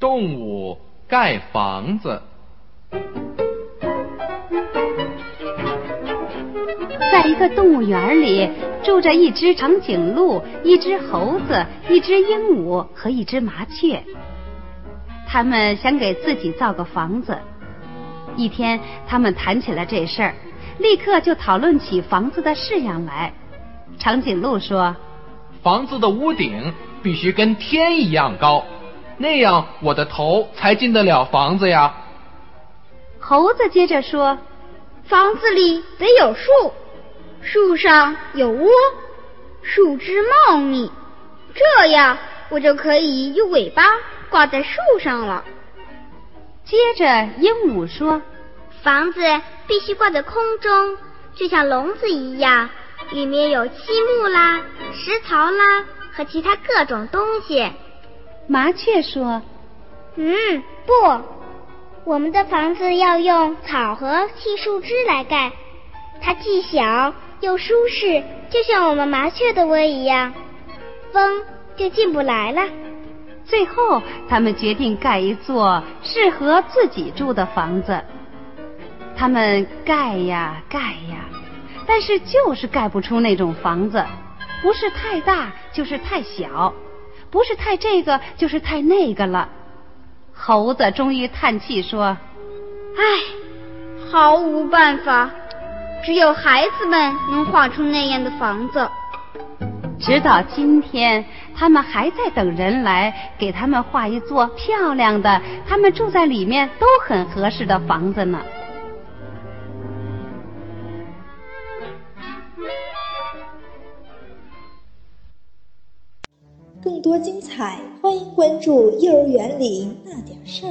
动物盖房子。在一个动物园里，住着一只长颈鹿、一只猴子、一只鹦鹉和一只麻雀。他们想给自己造个房子。一天，他们谈起了这事儿，立刻就讨论起房子的式样来。长颈鹿说：“房子的屋顶必须跟天一样高，那样我的头才进得了房子呀。”猴子接着说：“房子里得有树，树上有窝，树枝茂密，这样我就可以用尾巴挂在树上了。”接着鹦鹉说：“房子必须挂在空中，就像笼子一样，里面有漆木啦、石槽啦和其他各种东西。”麻雀说：“不，我们的房子要用草和细树枝来盖，它既小又舒适，就像我们麻雀的窝一样，风就进不来了。”最后，他们决定盖一座适合自己住的房子。他们盖呀盖呀，但是就是盖不出那种房子，不是太大就是太小，不是太这个就是太那个了。猴子终于叹气说：“唉，毫无办法，只有孩子们能画出那样的房子。”直到今天，他们还在等人来给他们画一座漂亮的、他们住在里面都很合适的房子呢。更多精彩，欢迎关注《幼儿园里那点事儿》。